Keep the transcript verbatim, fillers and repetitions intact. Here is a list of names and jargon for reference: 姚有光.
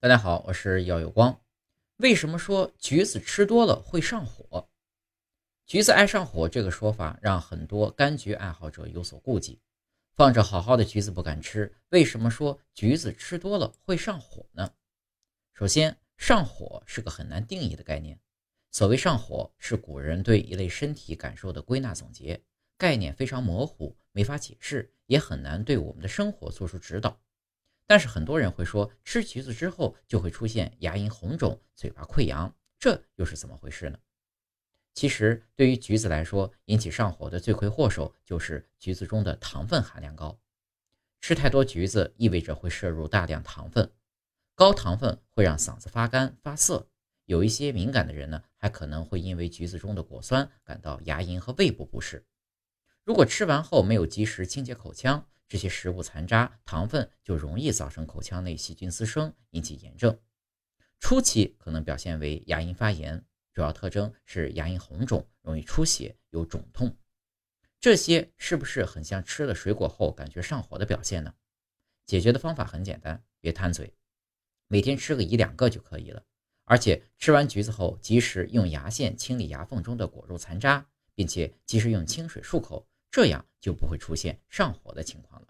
大家好，我是姚有光。为什么说橘子吃多了会上火？橘子爱上火这个说法让很多柑橘爱好者有所顾忌，放着好好的橘子不敢吃，为什么说橘子吃多了会上火呢？首先，上火是个很难定义的概念。所谓上火，是古人对一类身体感受的归纳总结，概念非常模糊，没法解释，也很难对我们的生活做出指导。但是很多人会说，吃橘子之后就会出现牙龈红肿、嘴巴溃疡，这又是怎么回事呢？其实对于橘子来说，引起上火的罪魁祸首就是橘子中的糖分含量高。吃太多橘子意味着会摄入大量糖分，高糖分会让嗓子发干发涩，有一些敏感的人呢，还可能会因为橘子中的果酸感到牙龈和胃部不适。如果吃完后没有及时清洁口腔，这些食物残渣、糖分就容易造成口腔内细菌滋生，引起炎症。初期可能表现为牙龈发炎，主要特征是牙龈红肿，容易出血，有肿痛。这些是不是很像吃了水果后感觉上火的表现呢？解决的方法很简单，别贪嘴，每天吃个一两个就可以了。而且吃完橘子后，及时用牙线清理牙缝中的果肉残渣，并且及时用清水漱口，这样就不会出现上火的情况了。